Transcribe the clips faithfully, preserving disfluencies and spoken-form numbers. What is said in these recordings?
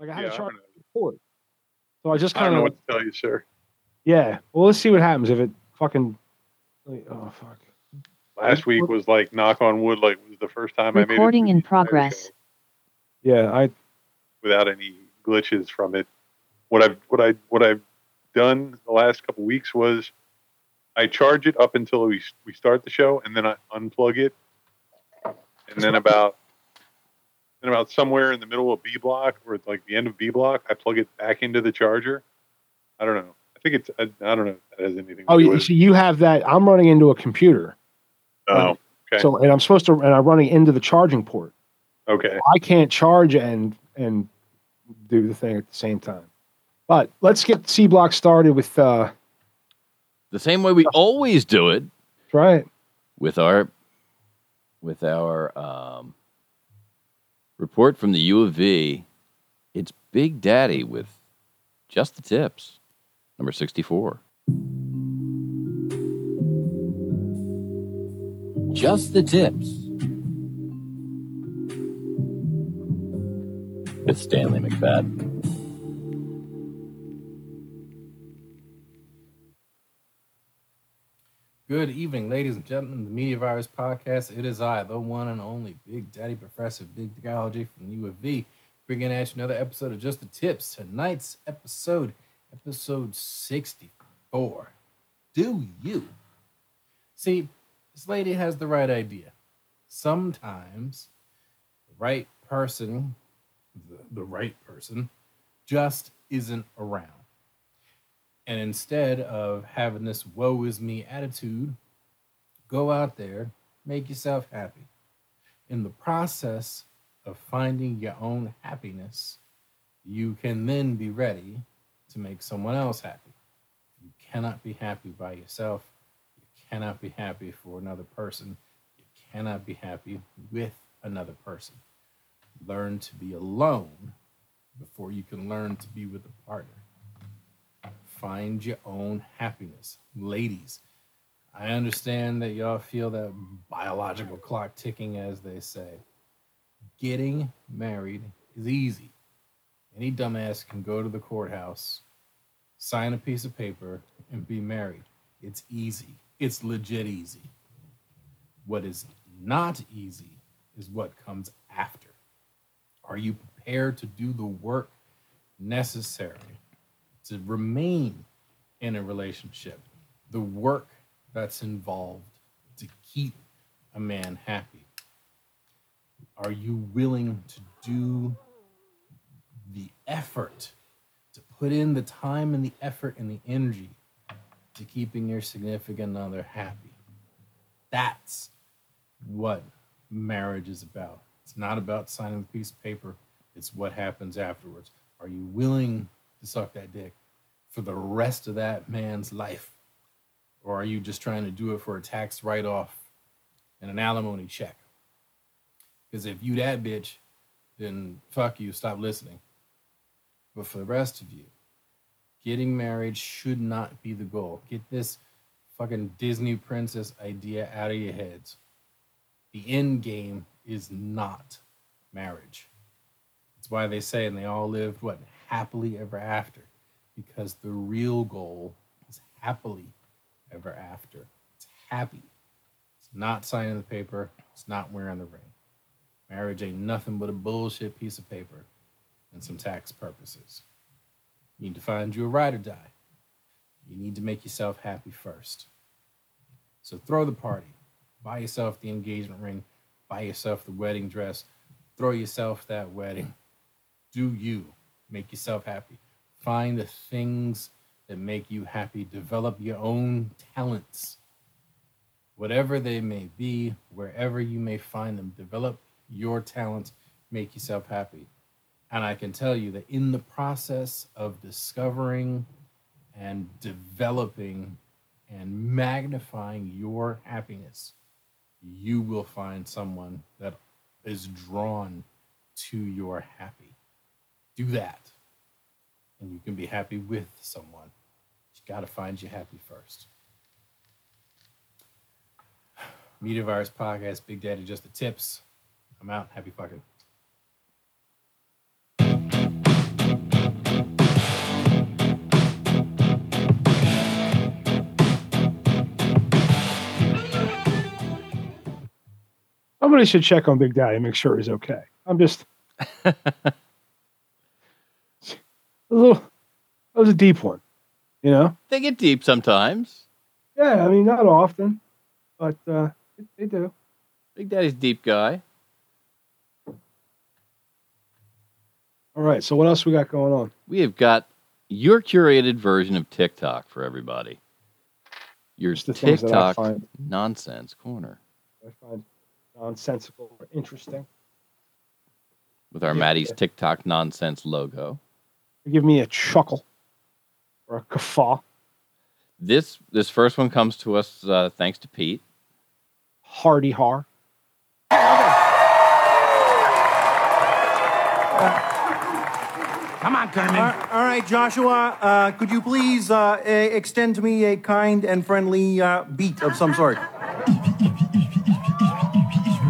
Like I had yeah, to charge support. So I just kind of. I don't know what to tell you, sir. Yeah. Well, let's see what happens if it fucking. Like, oh fuck. Last week was like knock on wood, like was the first time I made it. Recording in progress. Yeah, I. Without any glitches from it, what I've what I what I've done the last couple weeks was, I charge it up until we we start the show, and then I unplug it, and then about. And about somewhere in the middle of B block or like the end of B block, I plug it back into the charger. I don't know. I think it's, I, I don't know if that has anything to oh, do with it. Oh, so you have that. I'm running into a computer. Oh, okay. So, and I'm supposed to, and I'm running into the charging port. Okay. So I can't charge and, and do the thing at the same time. But let's get C block started with, uh, the same way we uh, always do it. That's right. With our, with our, um, report from the U of V. It's Big Daddy with Just the Tips, number sixty-four. Just the Tips. With Stanley McFadden. Good evening, ladies and gentlemen, the Media Virus Podcast. It is I, the one and only Big Daddy, Professor of Big Technology from U of V, bringing at you another episode of Just the Tips. Tonight's episode, episode sixty-four. Do you? See, this lady has the right idea. Sometimes the right person, the, the right person, just isn't around. And instead of having this woe is me attitude, go out there, make yourself happy. In the process of finding your own happiness, you can then be ready to make someone else happy. You cannot be happy by yourself. You cannot be happy for another person. You cannot be happy with another person. Learn to be alone before you can learn to be with a partner. Find your own happiness. Ladies, I understand that y'all feel that biological clock ticking, as they say. Getting married is easy. Any dumbass can go to the courthouse, sign a piece of paper, and be married. It's easy. It's legit easy. What is not easy is what comes after. Are you prepared to do the work necessary to remain in a relationship, the work that's involved to keep a man happy? Are you willing to do the effort, to put in the time and the effort and the energy to keeping your significant other happy? That's what marriage is about. It's not about signing a piece of paper. It's what happens afterwards. Are you willing to suck that dick for the rest of that man's life? Or are you just trying to do it for a tax write-off and an alimony check? Because if you that bitch, then fuck you, stop listening. But for the rest of you, getting married should not be the goal. Get this fucking Disney princess idea out of your heads. The end game is not marriage. That's why they say, and they all lived, what, happily ever after. Because the real goal is happily ever after. It's happy. It's not signing the paper. It's not wearing the ring. Marriage ain't nothing but a bullshit piece of paper and some tax purposes. You need to find you a ride or die. You need to make yourself happy first. So throw the party. Buy yourself the engagement ring. Buy yourself the wedding dress. Throw yourself that wedding. Do you. Make yourself happy. Find the things that make you happy. Develop your own talents. Whatever they may be, wherever you may find them, develop your talents, make yourself happy. And I can tell you that in the process of discovering and developing and magnifying your happiness, you will find someone that is drawn to your happy. Do that. And you can be happy with someone. You got to find you happy first. Media Virus Podcast, Big Daddy, Just the Tips. I'm out. Happy fucking. somebody should check on Big Daddy and make sure he's okay. I'm just a little. That was a deep one, you know. They get deep sometimes. Yeah, I mean, not often, but uh, they do. Big Daddy's a deep guy. All right, so what else we got going on? We have got your curated version of TikTok for everybody. Your TikTok nonsense corner. I find nonsensical or interesting. With our yeah, Maddie's yeah. TikTok nonsense logo. They give me a chuckle or a guffaw. This this first one comes to us uh, thanks to Pete. Hardy har. Come on, Kermin. Uh, all right, Joshua, uh, could you please uh, a- extend to me a kind and friendly uh, beat of some sort?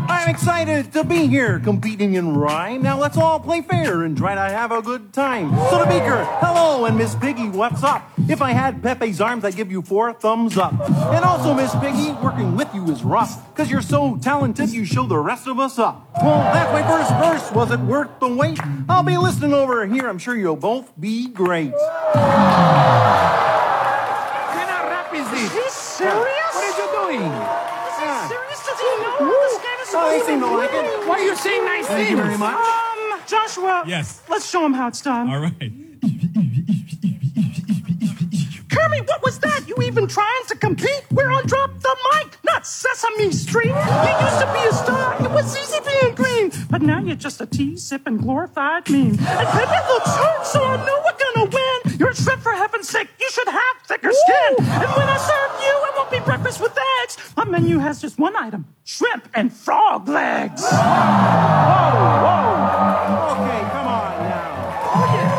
I'm excited to be here competing in rhyme. Now let's all play fair and try to have a good time. So the Beaker, hello, and Miss Piggy, what's up? If I had Pepe's arms, I'd give you four thumbs up. And also, Miss Piggy, working with you is rough, because you're so talented, you show the rest of us up. Well, that's my first verse. Was it worth the wait? I'll be listening over here. I'm sure you'll both be great. What kind of rap is this? Is he serious? What are you doing? Is he yeah. serious? Does he know what this guy is oh, doing? No, like it. Why are you saying nice Thank things? Thank you very much. Um, Joshua. Yes. Let's show him how it's done. All right. Kermit, what was that? You even trying to compete? We're on Drop the Mic, not Sesame Street. You used to be a star. It was easy being green. But now you're just a tea sipping glorified meme. And Pepe looks hurt, so I know we're gonna win. You're a shrimp, for heaven's sake. You should have thicker skin. Ooh. And when I serve you, it won't be breakfast with eggs. My menu has just one item, shrimp and frog legs. Whoa, whoa. Okay, come on now. Oh, yeah.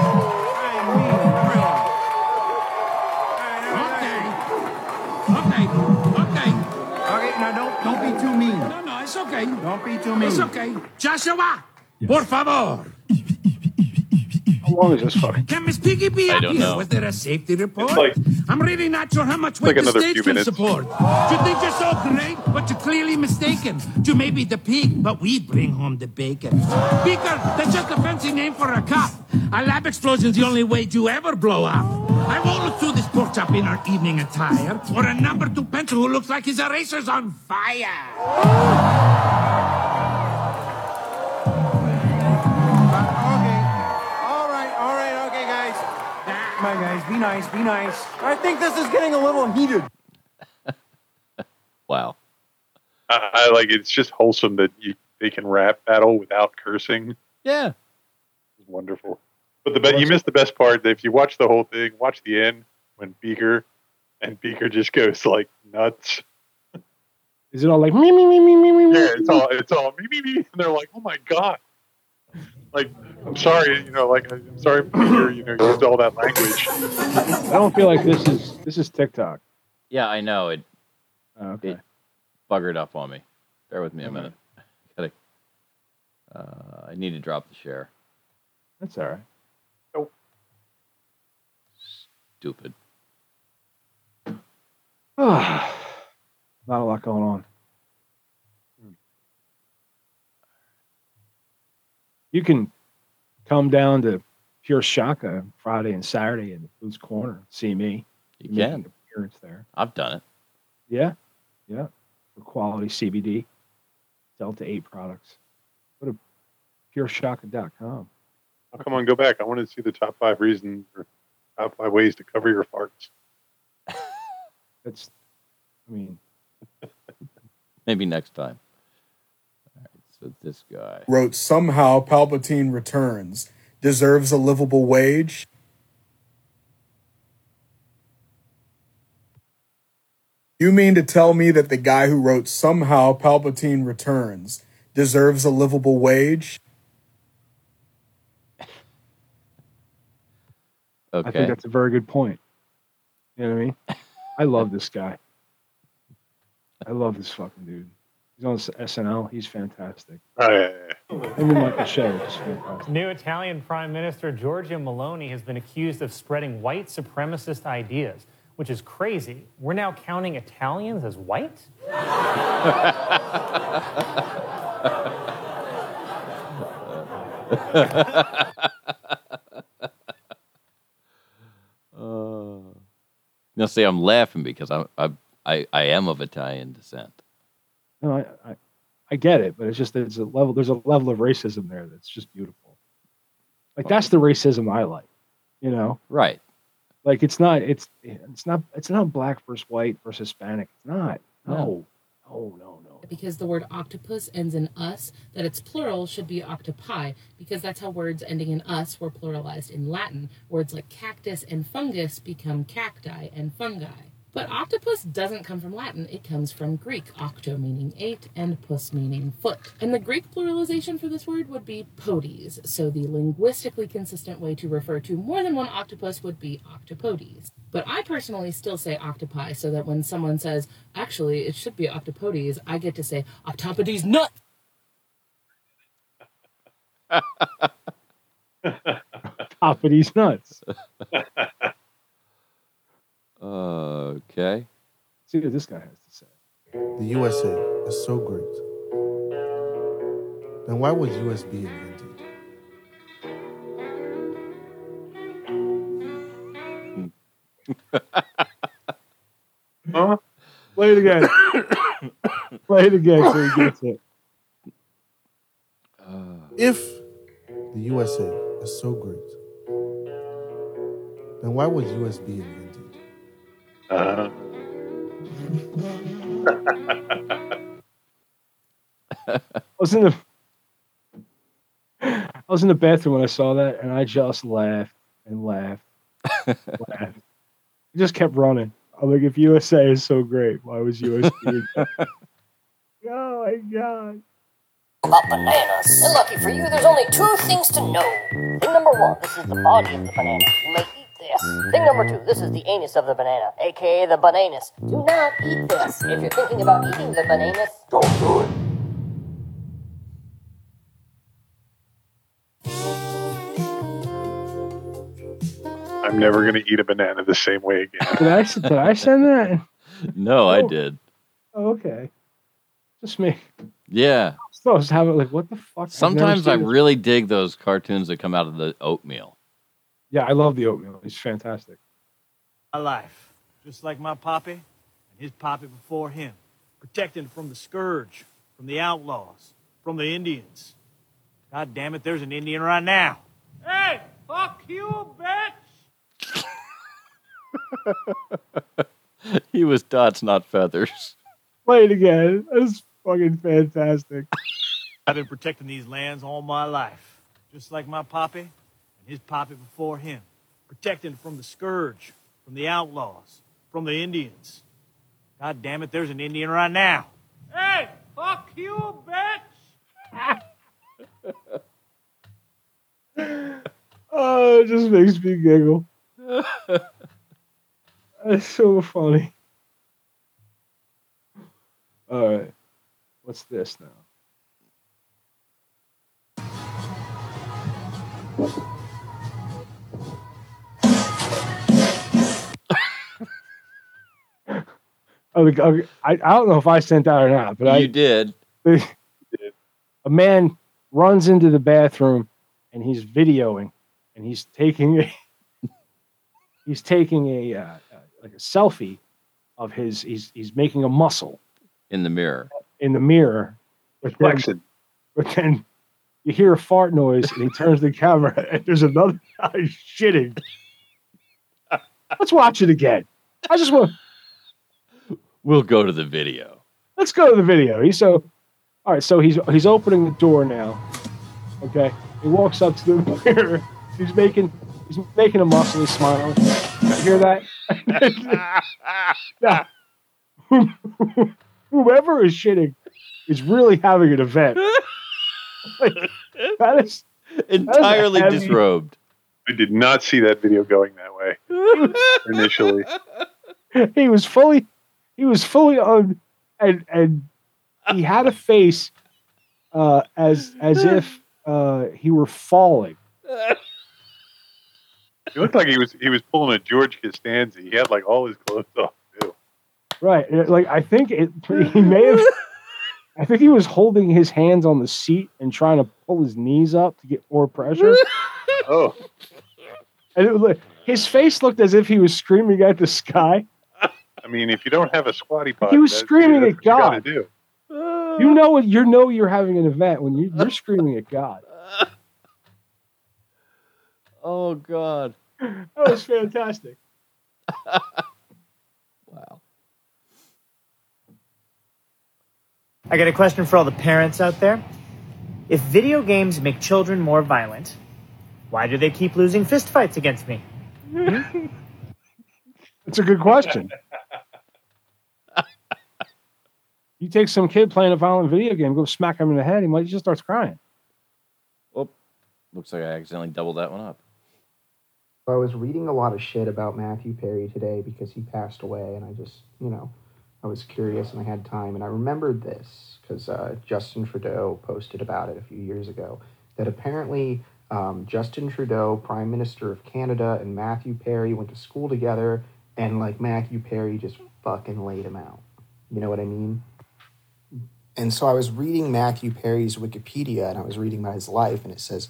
It's okay. Don't be too mean. It's okay. Joshua, yes. por favor. How long is this fucking? Can Miss Piggy be I up here? Know. Was there a safety report? Like, I'm really not sure how much weight like the stage can support. You think you're so great, but you're clearly mistaken. You may be the pig, but we bring home the bacon. Beaker, that's just a fancy name for a cop. A lab explosion's the only way to ever blow up. I won't look through this pork chop in our evening attire, or a number two pencil who looks like his eraser's on fire. My guys, be nice, be nice. I think this is getting a little heated. Wow. I, I like it's just wholesome that you they can rap battle without cursing. Yeah. It's wonderful. But the be- you missed the best part. If you watch the whole thing, watch the end when Beaker and Beaker just goes like nuts. Is it all like me me me me me me me? Yeah, it's all it's all me me me and they're like, "Oh my god." Like, I'm sorry, you know, like, I'm sorry, Peter, you know, used all that language. I don't feel like this is, this is TikTok. Yeah, I know. It, oh, okay. it buggered up on me. Bear with me okay. a minute. Gotta, uh, I need to drop the share. That's all right. Nope. Stupid. Not a lot going on. You can come down to Pure Shaka Friday and Saturday in Booth's Corner. See me. You, you can. Make an appearance there. I've done it. Yeah. Yeah. For quality C B D, Delta eight products. Go to Pure Shaka dot com. Oh, come on, go back. I want to see the top five reasons or top five ways to cover your farts. That's, I mean. Maybe next time. That this guy wrote somehow Palpatine returns, deserves a livable wage. You mean to tell me that the guy who wrote somehow Palpatine returns deserves a livable wage? Okay. I think that's a very good point. You know what I mean? I love this guy. I love this fucking dude. He's on S N L. He's fantastic. Oh, yeah, yeah. Him and Michael Sherry is fantastic. New Italian Prime Minister Giorgia Meloni has been accused of spreading white supremacist ideas, which is crazy. We're now counting Italians as white? uh, now, see, I'm laughing because I, I, I, I am of Italian descent. No, I, I, I get it, but it's just it's a level. There's a level of racism there that's just beautiful. Like that's the racism I like, you know? Right. Like it's not. It's it's not. It's not black versus white versus Hispanic. It's not. No. No. No. No. no. Because the word octopus ends in us, that its plural should be octopi, because that's how words ending in us were pluralized in Latin. Words like cactus and fungus become cacti and fungi. But octopus doesn't come from Latin, it comes from Greek, octo meaning eight and pus meaning foot. And the Greek pluralization for this word would be podes, so the linguistically consistent way to refer to more than one octopus would be octopodes. But I personally still say octopi, so that when someone says, actually, it should be octopodes, I get to say, octopodes nut! Octopodes nuts! Okay. See what this guy has to say. The U S A is so great. Then why was U S B invented? Huh? Play it again. Play it again so he gets it. Uh, if the U S A is so great, then why was U S B invented? Uh-huh. I was in the I was in the bathroom when I saw that, and I just laughed and laughed, and laughed. I just kept running. I'm like, if U S A is so great, why was U S B? Oh my god! About bananas, and lucky for you, there's only two things to know. Thing number one: this is the body of the banana. You may eat this. Thing number two: this is the anus of the banana, aka the bananas. Do not eat this. If you're thinking about eating the bananas, don't do it. I'm never gonna eat a banana the same way again. did I? Did I send that? No, oh. I did. Oh, okay. Just me. Yeah. So I was having like, what the fuck? Sometimes I really dig those cartoons that come out of the oatmeal. Yeah, I love the oatmeal. It's fantastic. My life, just like my poppy and his poppy before him, protecting from the scourge, from the outlaws, from the Indians. God damn it, there's an Indian right now. Hey, fuck you, bitch! He was dots, not feathers. Play it again. That's fucking fantastic. I've been protecting these lands all my life, just like my poppy. His poppy before him, protecting from the scourge, from the outlaws, from the Indians. God damn it, there's an Indian right now. Hey, fuck you, bitch! Oh, it just makes me giggle. That's so funny. All right, what's this now? I don't know if I sent that or not, but you I did. A man runs into the bathroom and he's videoing, and he's taking a, he's taking a uh, like a selfie of his. He's he's making a muscle in the mirror. In the mirror, reflection. But, but then you hear a fart noise, and he turns the camera, and there's another guy shitting. Let's watch it again. I just want. We'll go to the video. Let's go to the video. He's so, all right. So he's he's opening the door now. Okay. He walks up to the mirror. He's making he's making a muscle. He's smiling. You hear that? Yeah. Whoever is shitting is really having an event. Like, that is entirely that is disrobed. I did not see that video going that way initially. He was fully. He was fully on, and and he had a face uh, as as if uh, he were falling. He looked like he was he was pulling a George Costanza. He had like all his clothes off too. Right, like I think it. He may have. I think he was holding his hands on the seat and trying to pull his knees up to get more pressure. Oh. And it was like, his face looked as if he was screaming at the sky. I mean, if you don't have a squatty potty, he was screaming at God. You, do. you know, you know, you're having an event when you, you're screaming at God. Oh God, that was fantastic! Wow. I got a question for all the parents out there. If video games make children more violent, why do they keep losing fistfights against me? That's a good question. You take some kid playing a violent video game, go smack him in the head, he might just start crying. Oh, looks like I accidentally doubled that one up. I was reading a lot of shit about Matthew Perry today because he passed away, and I just, you know, I was curious and I had time, and I remembered this because uh, Justin Trudeau posted about it a few years ago, that apparently um, Justin Trudeau, Prime Minister of Canada, and Matthew Perry went to school together, and like Matthew Perry just fucking laid him out. You know what I mean? And so I was reading Matthew Perry's Wikipedia, and I was reading about his life, and it says,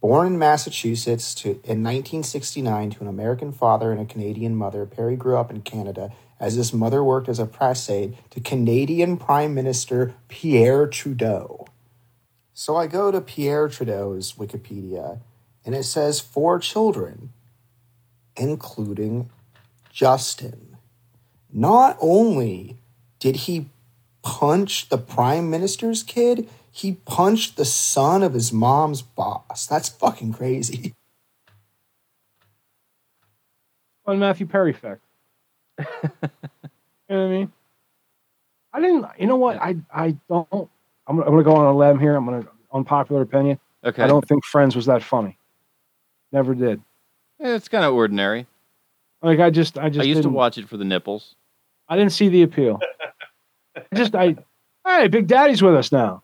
born in Massachusetts to, in nineteen sixty-nine to an American father and a Canadian mother, Perry grew up in Canada as his mother worked as a press aide to Canadian Prime Minister Pierre Trudeau. So I go to Pierre Trudeau's Wikipedia, and it says four children, including Justin. Not only did he punch the Prime Minister's kid, he punched the son of his mom's boss. That's fucking crazy. Fun Matthew Perry fact. You know what I mean? I didn't, you know what? I I don't, I'm, I'm going to go on a limb here. I'm going to, unpopular opinion. Okay. I don't think Friends was that funny. Never did. Yeah, it's kind of ordinary. Like I just, I just, I used to watch it for the nipples. I didn't see the appeal. I just, I, hey, Big Daddy's with us now.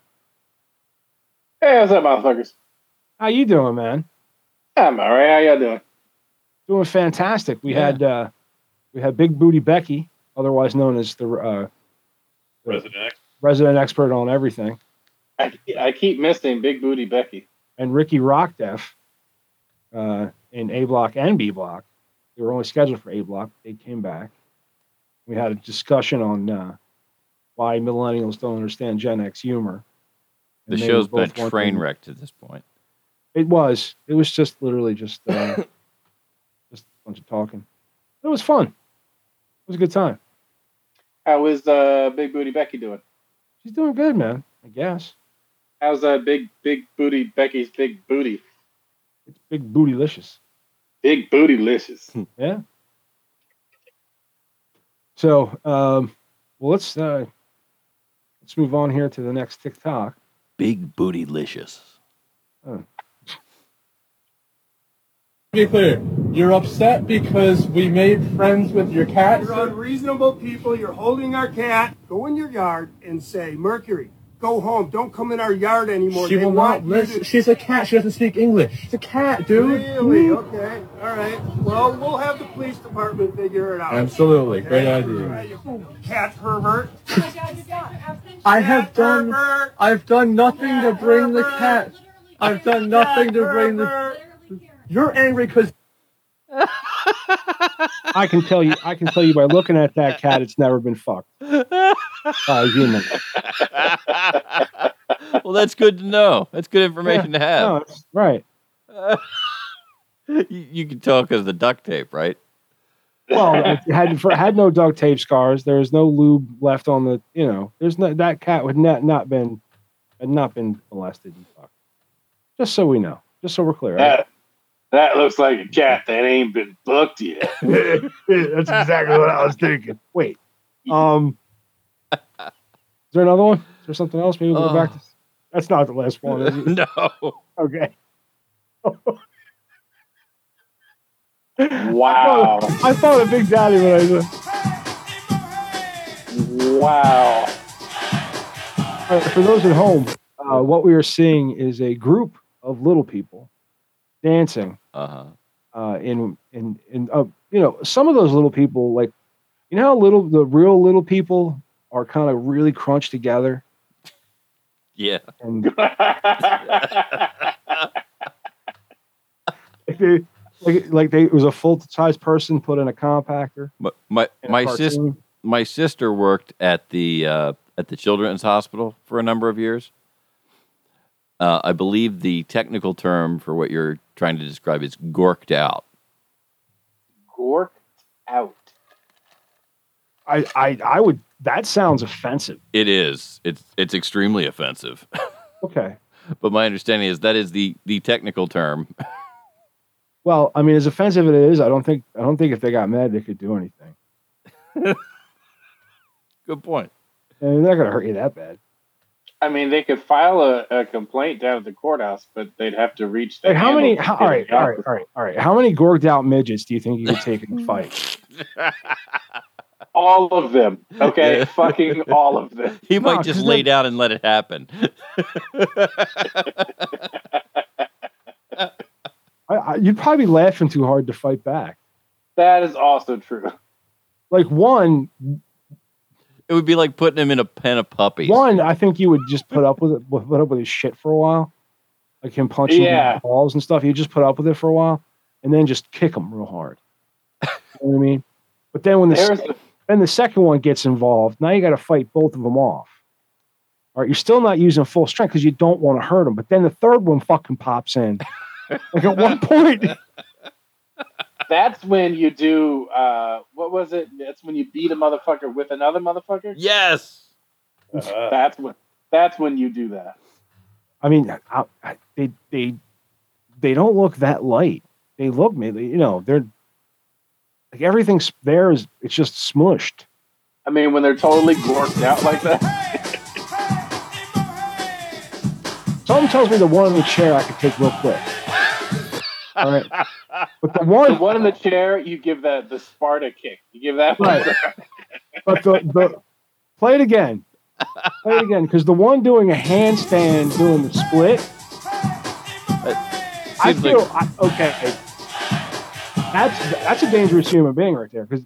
Hey, what's up, motherfuckers? How you doing, man? I'm all right. How y'all doing? Doing fantastic. We yeah. had uh, we had Big Booty Becky, otherwise known as the, uh, the resident expert. resident expert on everything. I, I keep missing Big Booty Becky. And Ricky Rockdeff uh, in A Block and B Block. They were only scheduled for A Block. They came back. We had a discussion on uh, why millennials don't understand Gen X humor. The show's been a train wreck to this point. It was. It was just literally just uh, just a bunch of talking. It was fun. It was a good time. How is uh, Big Booty Becky doing? She's doing good, man. I guess. How's uh, Big Big Booty Becky's big booty? It's big bootylicious. Big bootylicious. Yeah. So, um, well, let's uh, let's move on here to the next TikTok. Big bootylicious. Oh. Be clear. You're upset because we made friends with your cat. You're unreasonable people. You're holding our cat. Go in your yard and say, Mercury, go home. Don't come in our yard anymore. She they will not listen. She's a cat. She doesn't speak English. She's a cat, dude. Really? Mm. Okay. All right. Well, we'll have the police department figure it out. Absolutely. Okay. Great idea. Right. You cat pervert. Oh my God, you got I have done. Pervert. I've done nothing cat to bring pervert. the cat. I've done nothing to bring the. You're angry because. I can tell you. I can tell you by looking at that cat, it's never been fucked by a human. Well, that's good to know. That's good information yeah, to have. No, right. Uh, you, you can tell because of the duct tape, right? Well, it had for, had no duct tape scars. There was no lube left on the. You know, there's no, that cat would not not been had not been molested and fucked. Just so we know. Just so we're clear. Right? That, that looks like a cat that ain't been booked yet. That's exactly what I was thinking. Wait. Um. Is there another one? Is there something else? Maybe we'll go uh, back to... That's not the last one, is it? No. Okay. Wow. I thought of Big Daddy when I was... Wow. All right, for those at home, uh, what we are seeing is a group of little people dancing. Uh-huh. Uh, in, in, in uh, you know, some of those little people, like, you know how little the real little people... are kind of really crunched together Yeah. And they, like, like they, it was a full-size person put in a compactor. My my, my sister my sister worked at the uh, at the Children's Hospital for a number of years. Uh, I believe the technical term for what you're trying to describe is gorked out. Gorked out. I, I, I would. That sounds offensive. It is. It's it's extremely offensive. Okay. But my understanding is that is the, the technical term. Well, I mean, as offensive as it is, I don't think I don't think if they got mad, they could do anything. Good point. I mean, they're not going to hurt you that bad. I mean, they could file a, a complaint down at the courthouse, but they'd have to reach that. Like how many? How, all right, all right, all right, all right. How many gorged out midgets do you think you could take in a fight? All of them. Okay, yeah. Fucking all of them. He no, might just lay they... down and let it happen. I, I, you'd probably be laughing too hard to fight back. That is also true. Like one, it would be like putting him in a pen of puppies. One, I think you would just put up with it, put up with his shit for a while, like him punching yeah. balls and stuff. You just put up with it for a while, and then just kick him real hard. You know what I mean? But then when the second, then the second one gets involved, now you got to fight both of them off. All right, you're still not using full strength because you don't want to hurt them. But then the third one fucking pops in. Like at one point, that's when you do. Uh, what was it? That's when you beat a motherfucker with another motherfucker. Yes, uh-huh. that's when. That's when you do that. I mean, I, I, they they they don't look that light. They look, maybe you know, they're. Like everything's there is it's just smushed. I mean, when they're totally gorked out like that. Someone tells me the one in the chair I could take real quick. All right, but the one, the one in the chair, you give that the Sparta kick. You give that right. One. But the, the play it again, play it again, because the one doing a handstand doing the split. I feel like, I, okay. That's that's a dangerous human being right there because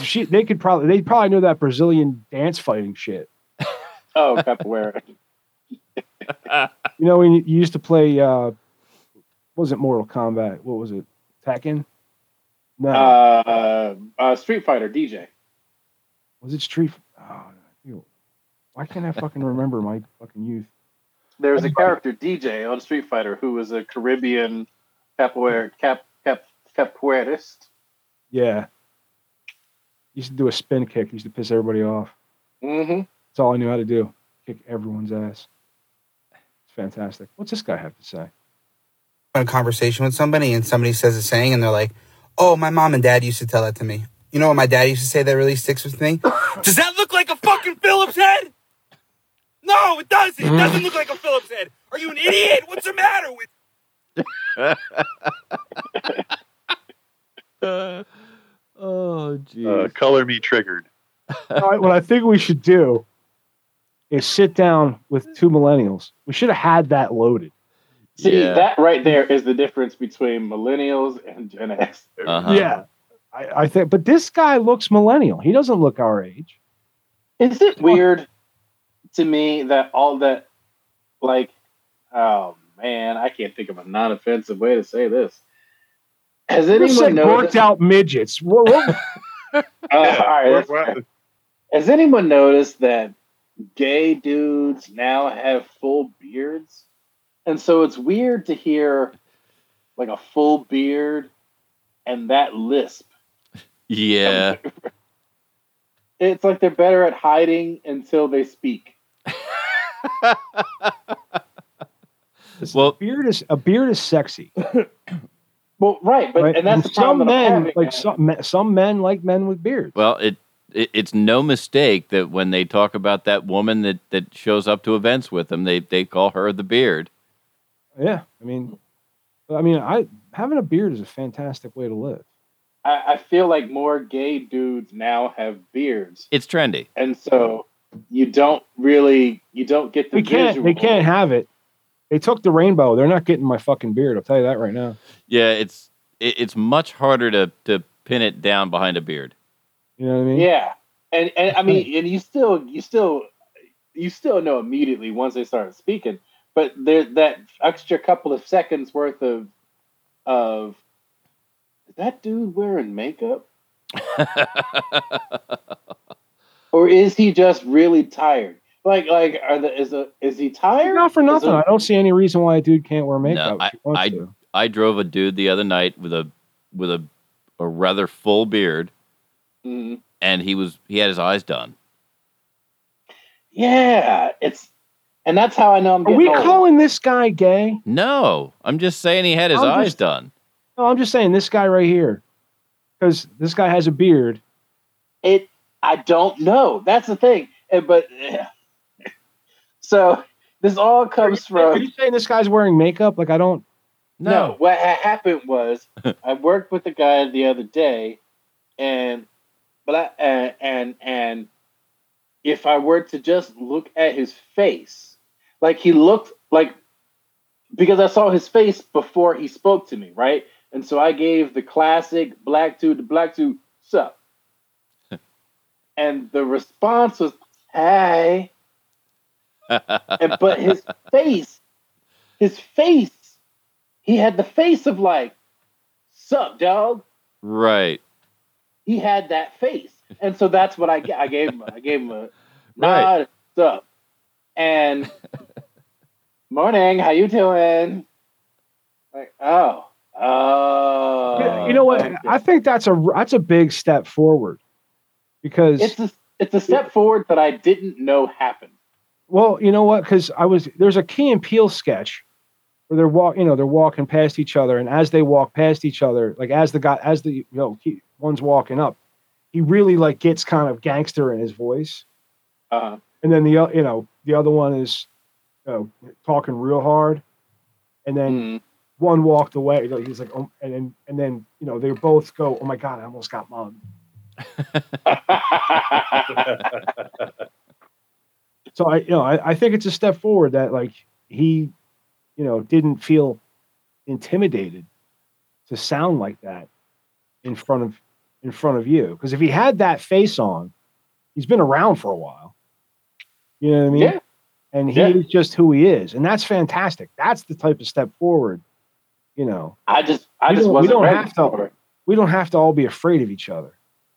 she they could probably they probably know that Brazilian dance fighting shit. Oh, capoeira! You know when you used to play, uh, wasn't Mortal Kombat? What was it? Tekken? No, uh, uh, Street Fighter. D J. Was it Street? Oh, ew. Why can't I fucking remember my fucking youth? There was a character D J on Street Fighter who was a Caribbean capoeira cap cap. Capoeirist. Yeah. He used to do a spin kick. He used to piss everybody off. Mm-hmm. That's all I knew how to do. Kick everyone's ass. It's fantastic. What's this guy have to say? A conversation with somebody and somebody says a saying and they're like, oh, my mom and dad used to tell that to me. You know what my dad used to say that really sticks with me? Does that look like a fucking Phillips head? No, it doesn't. It doesn't look like a Phillips head. Are you an idiot? What's the matter with... Uh, oh, geez. Uh, color me triggered. All right, what I think we should do is sit down with two millennials. We should have had that loaded. See, yeah. That right there is the difference between millennials and Gen X. Uh-huh. Yeah, I, I think. But this guy looks millennial. He doesn't look our age. Is it weird to me that all that, like, oh man, I can't think of a non-offensive way to say this. Has anyone noticed? Gorked out midgets. Whoa, whoa. uh, yeah, all right. Has anyone noticed that gay dudes now have full beards? And so it's weird to hear like a full beard and that lisp. Yeah. It's like they're better at hiding until they speak. Well, a beard is a beard is sexy. Well, right, but right. And that's and the problem some men having, like some, some men like men with beards. Well, it, it it's no mistake that when they talk about that woman that, that shows up to events with them, they they call her the beard. Yeah, I mean, I mean, I having a beard is a fantastic way to live. I, I feel like more gay dudes now have beards. It's trendy, and so you don't really you don't get the. We can't. Visual. They can't have it. They took the rainbow. They're not getting my fucking beard. I'll tell you that right now. Yeah, it's it, it's much harder to, to pin it down behind a beard. You know what I mean? Yeah, and and I mean, and you still you still you still know immediately once they start speaking, but there that extra couple of seconds worth of of is that dude wearing makeup? Or is he just really tired? Like, like, are the is a is he tired? Not for nothing. A, I don't see any reason why a dude can't wear makeup. No, I, I, I drove a dude the other night with a with a, a rather full beard, mm-hmm. and he was he had his eyes done. Yeah, it's and that's how I know I'm. Getting Are we old. Calling this guy gay? No, I'm just saying he had his I'm eyes just, done. No, I'm just saying this guy right here, because this guy has a beard. It. I don't know. That's the thing, but. Yeah. So this all comes are you, from. Are you saying this guy's wearing makeup? Like I don't. No. no what ha- happened was I worked with a guy the other day, and but I, and, and and if I were to just look at his face, like he looked like, because I saw his face before he spoke to me, right? And so I gave the classic black dude, the black dude, sup, and the response was, "Hey." And, but his face, his face, he had the face of like, sup, dog. Right. He had that face. And so that's what I, I gave him. I gave him a nod, sup. And morning, how you doing? Like, oh. Oh. You know what? Okay. I think that's a, that's a big step forward. Because it's a, it's a step forward that I didn't know happened. Well, you know what? Because I was there's a Key and Peele sketch where they're walk, you know, they're walking past each other, and as they walk past each other, like as the guy, as the you know, he, one's walking up, he really like gets kind of gangster in his voice, uh-huh. and then the you know the other one is you know, talking real hard, and then mm. one walked away. He's like, oh, and then and then you know they both go, oh my god, I almost got mugged. So I, you know, I, I think it's a step forward that like he, you know, didn't feel intimidated to sound like that in front of in front of you. Because if he had that face on, he's been around for a while. You know what I mean? Yeah. And he's yeah. just who he is, and that's fantastic. That's the type of step forward. You know, I just, I just wasn't we don't ready have to, for it. We don't have to all be afraid of each other.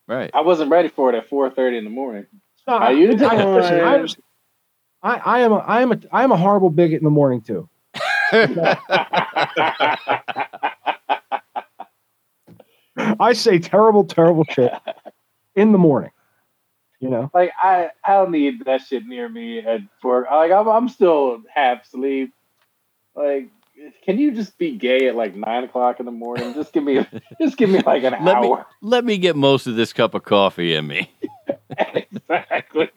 Right. I wasn't ready for it at four thirty in the morning. No, How I, you doing? I, listen, I just, I, I am a I am a I am a horrible bigot in the morning too. I say terrible, terrible shit in the morning. You know, like I, I don't need that shit near me at work. Like I'm I'm still half asleep. Like, can you just be gay at like nine o'clock in the morning? Just give me just give me like an let hour. Me, let me get most of this cup of coffee in me. Exactly.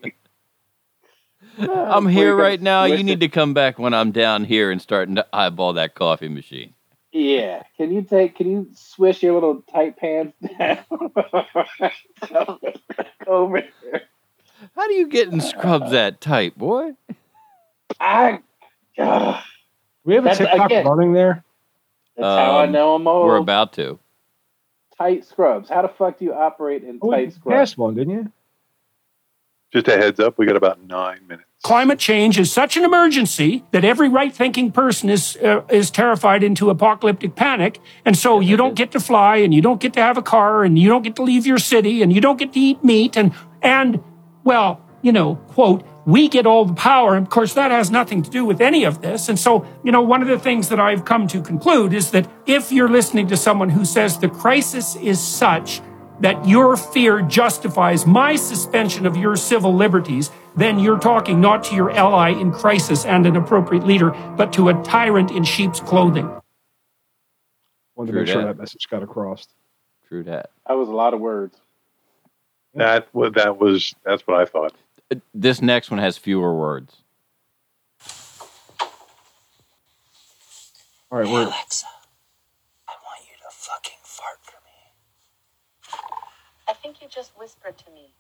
I'm here right now. You need to come back when I'm down here and start to eyeball that coffee machine. Yeah. Can you take, can you swish your little tight pants down over here? How do you get in scrubs that tight, boy? I, uh, we have a TikTok again, running there. That's um, how I know I'm old. We're about to. Tight scrubs. How the fuck do you operate in oh, tight scrubs? You passed one, didn't you? Just a heads up, we got about nine minutes. Climate change is such an emergency that every right-thinking person is uh, is terrified into apocalyptic panic. And so you don't get to fly, and you don't get to have a car, and you don't get to leave your city, and you don't get to eat meat. And, and well, you know, quote, we get all the power. And of course, that has nothing to do with any of this. And so, you know, one of the things that I've come to conclude is that if you're listening to someone who says the crisis is such that your fear justifies my suspension of your civil liberties, then you're talking not to your ally in crisis and an appropriate leader, but to a tyrant in sheep's clothing. Wanted to make sure that message got across. True that. That was a lot of words. That that was that's what I thought. This next one has fewer words. All right, hey, we're Alexa. I think you just whispered to me.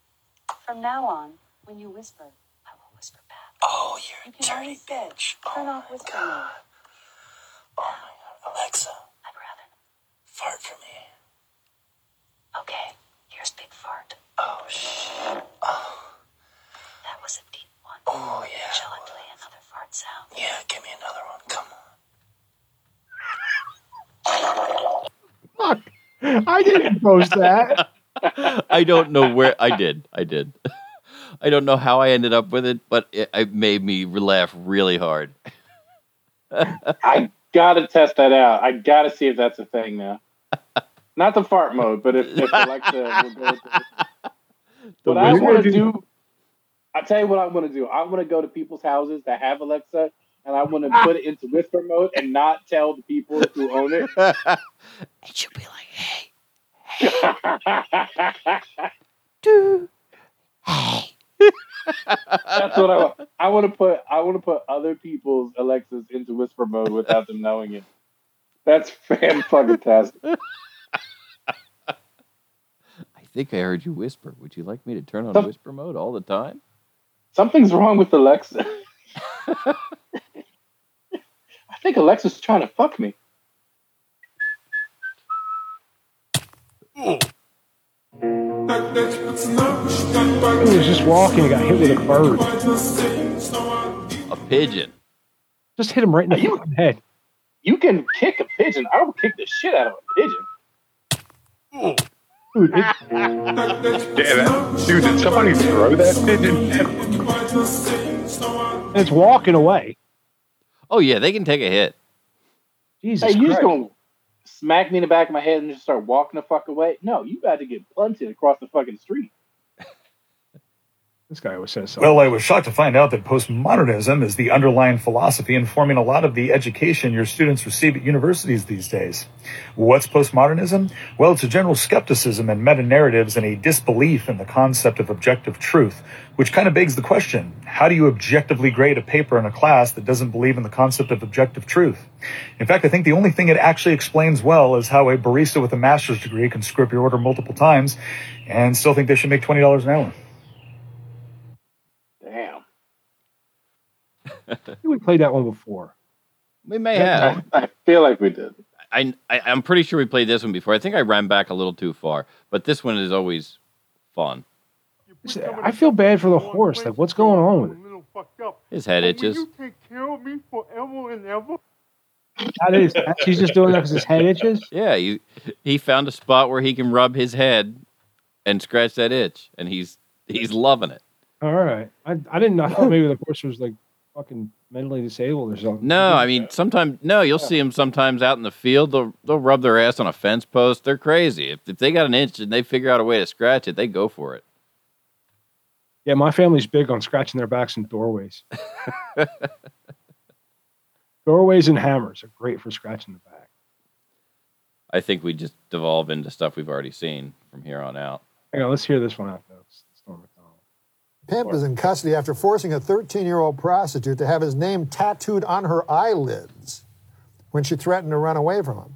From now on, when you whisper, I will whisper back. Oh, you're a dirty bitch. Turn off whisper mode. Oh, my God. Alexa. I'd rather. Fart for me. Okay, here's Big Fart. Oh, shit. Oh. That was a deep one. Oh, yeah. I didn't post that. I don't know where I did. I did. I don't know how I ended up with it, but it, it made me laugh really hard. I gotta test that out. I gotta see if that's a thing now. Not the fart mode, but if, if Alexa will go with it. What I want to do, I tell you what I want to do. I want to go to people's houses that have Alexa, and I want to put it into whisper mode and not tell the people who own it. It should be like, hey, hey, do, hey. That's what I want. I want to put. I want to put other people's Alexas into whisper mode without them knowing it. That's fan-fucking-tastic. I think I heard you whisper. Would you like me to turn on Some- whisper mode all the time? Something's wrong with Alexa. I think Alexa's trying to fuck me. Mm. He was just walking and got hit with a bird. A pigeon. Just hit him right in the you, head. You can kick a pigeon. I would kick the shit out of a pigeon. Dude, it, yeah, dude, did somebody throw that pigeon? It's walking away. Oh, yeah, they can take a hit. Jesus hey, Christ. Going smack me in the back of my head and just start walking the fuck away? No, you got to get punted across the fucking street. This guy always says so. Well, I was shocked to find out that postmodernism is the underlying philosophy informing a lot of the education your students receive at universities these days. What's postmodernism? Well, it's a general skepticism and meta-narratives and a disbelief in the concept of objective truth, which kind of begs the question, how do you objectively grade a paper in a class that doesn't believe in the concept of objective truth? In fact, I think the only thing it actually explains well is how a barista with a master's degree can screw up your order multiple times and still think they should make twenty dollars an hour. I think we played that one before. We may have. I, I feel like we did. I, I, I'm pretty sure we played this one before. I think I ran back a little too far, but this one is always fun. I feel bad for the horse. Like, what's going on with it? His head itches. Will you take care of me forever and ever? That is, he's just doing that because his head itches? Yeah, he, he found a spot where he can rub his head and scratch that itch, and he's he's loving it. All right. I, I didn't know maybe the horse was like, fucking mentally disabled or something. No, I mean, sometimes, no, you'll yeah. see them sometimes out in the field. They'll they'll rub their ass on a fence post. They're crazy. If if they got an itch and they figure out a way to scratch it, they go for it. Yeah, my family's big on scratching their backs in doorways. Doorways and hammers are great for scratching the back. I think we just devolve into stuff we've already seen from here on out. Hang on, let's hear this one out, folks. Pimp is in custody after forcing a thirteen-year-old prostitute to have his name tattooed on her eyelids when she threatened to run away from him.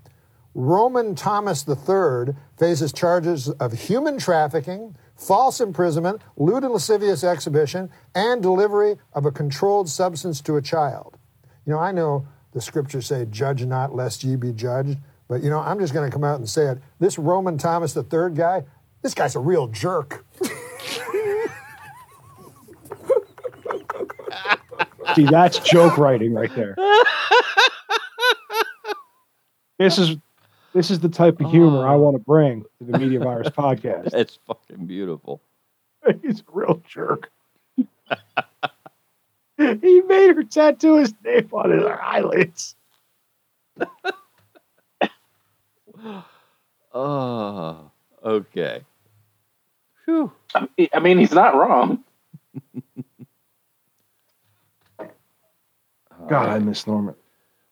Roman Thomas the third faces charges of human trafficking, false imprisonment, lewd and lascivious exhibition, and delivery of a controlled substance to a child. You know, I know the scriptures say, judge not, lest ye be judged. But, you know, I'm just going to come out and say it. This Roman Thomas the third guy, this guy's a real jerk. See, that's joke writing right there. This is this is the type of humor I want to bring to the Media Virus Podcast. It's fucking beautiful. He's a real jerk. He made her tattoo his name on his eyelids. Oh, okay. Whew. I mean, he's not wrong. God, I miss Norman.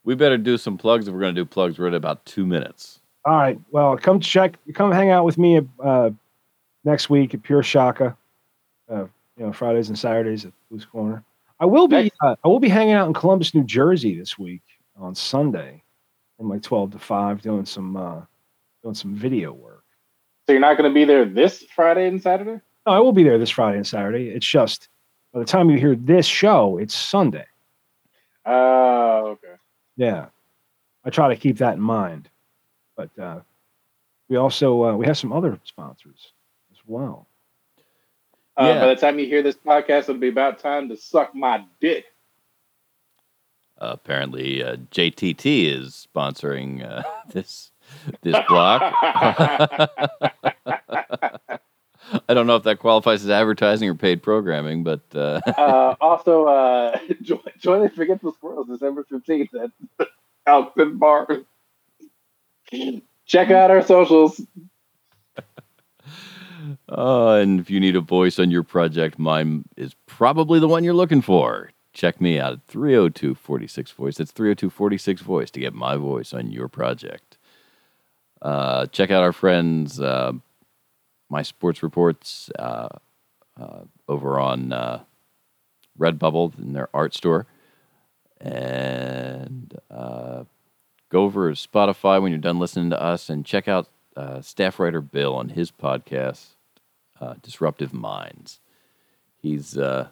We better do some plugs if we're going to do plugs. We're in about two minutes. All right. Well, come check. Come hang out with me uh, next week at Pure Shaka. Uh, you know, Fridays and Saturdays at Blue's Corner. I will be. Uh, I will be hanging out in Columbus, New Jersey this week on Sunday from like twelve to five, doing some uh, doing some video work. So you're not going to be there this Friday and Saturday? No, I will be there this Friday and Saturday. It's just by the time you hear this show, it's Sunday. Oh, uh, okay. Yeah. I try to keep that in mind. But uh, we also, uh, we have some other sponsors as well. Uh, yeah. By the time you hear this podcast, it'll be about time to suck my dick. Uh, apparently, uh, J T T is sponsoring uh, this this block. I don't know if that qualifies as advertising or paid programming, but... Uh... uh, also, uh, join, join the Forgetful Squirrels December fifteenth at Alton Bar. Check out our socials. Uh, and if you need a voice on your project, mine is probably the one you're looking for. Check me out at three oh two, four six, voice. That's three oh two, four six, voice to get my voice on your project. Uh, check out our friends... Uh, My Sports Reports uh, uh, over on uh, Redbubble in their art store. And uh, go over to Spotify when you're done listening to us and check out uh, staff writer Bill on his podcast, uh, Disruptive Minds. He's uh,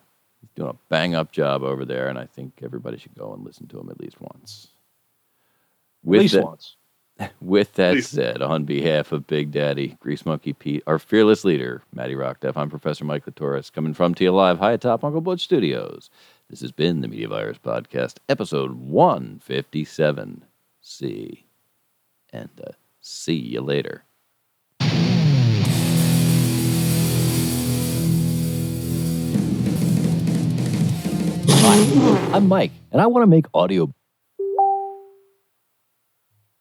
doing a bang-up job over there, and I think everybody should go and listen to him at least once. With at least that- once. With that said, on behalf of Big Daddy, Grease Monkey Pete, our fearless leader, Matty Rockdeff, I'm Professor Mike Latoris, coming from to you live high atop Uncle Butch Studios. This has been the Media Virus Podcast, episode one fifty-seven. See, and uh, see you later. Hi, I'm Mike, and I want to make audio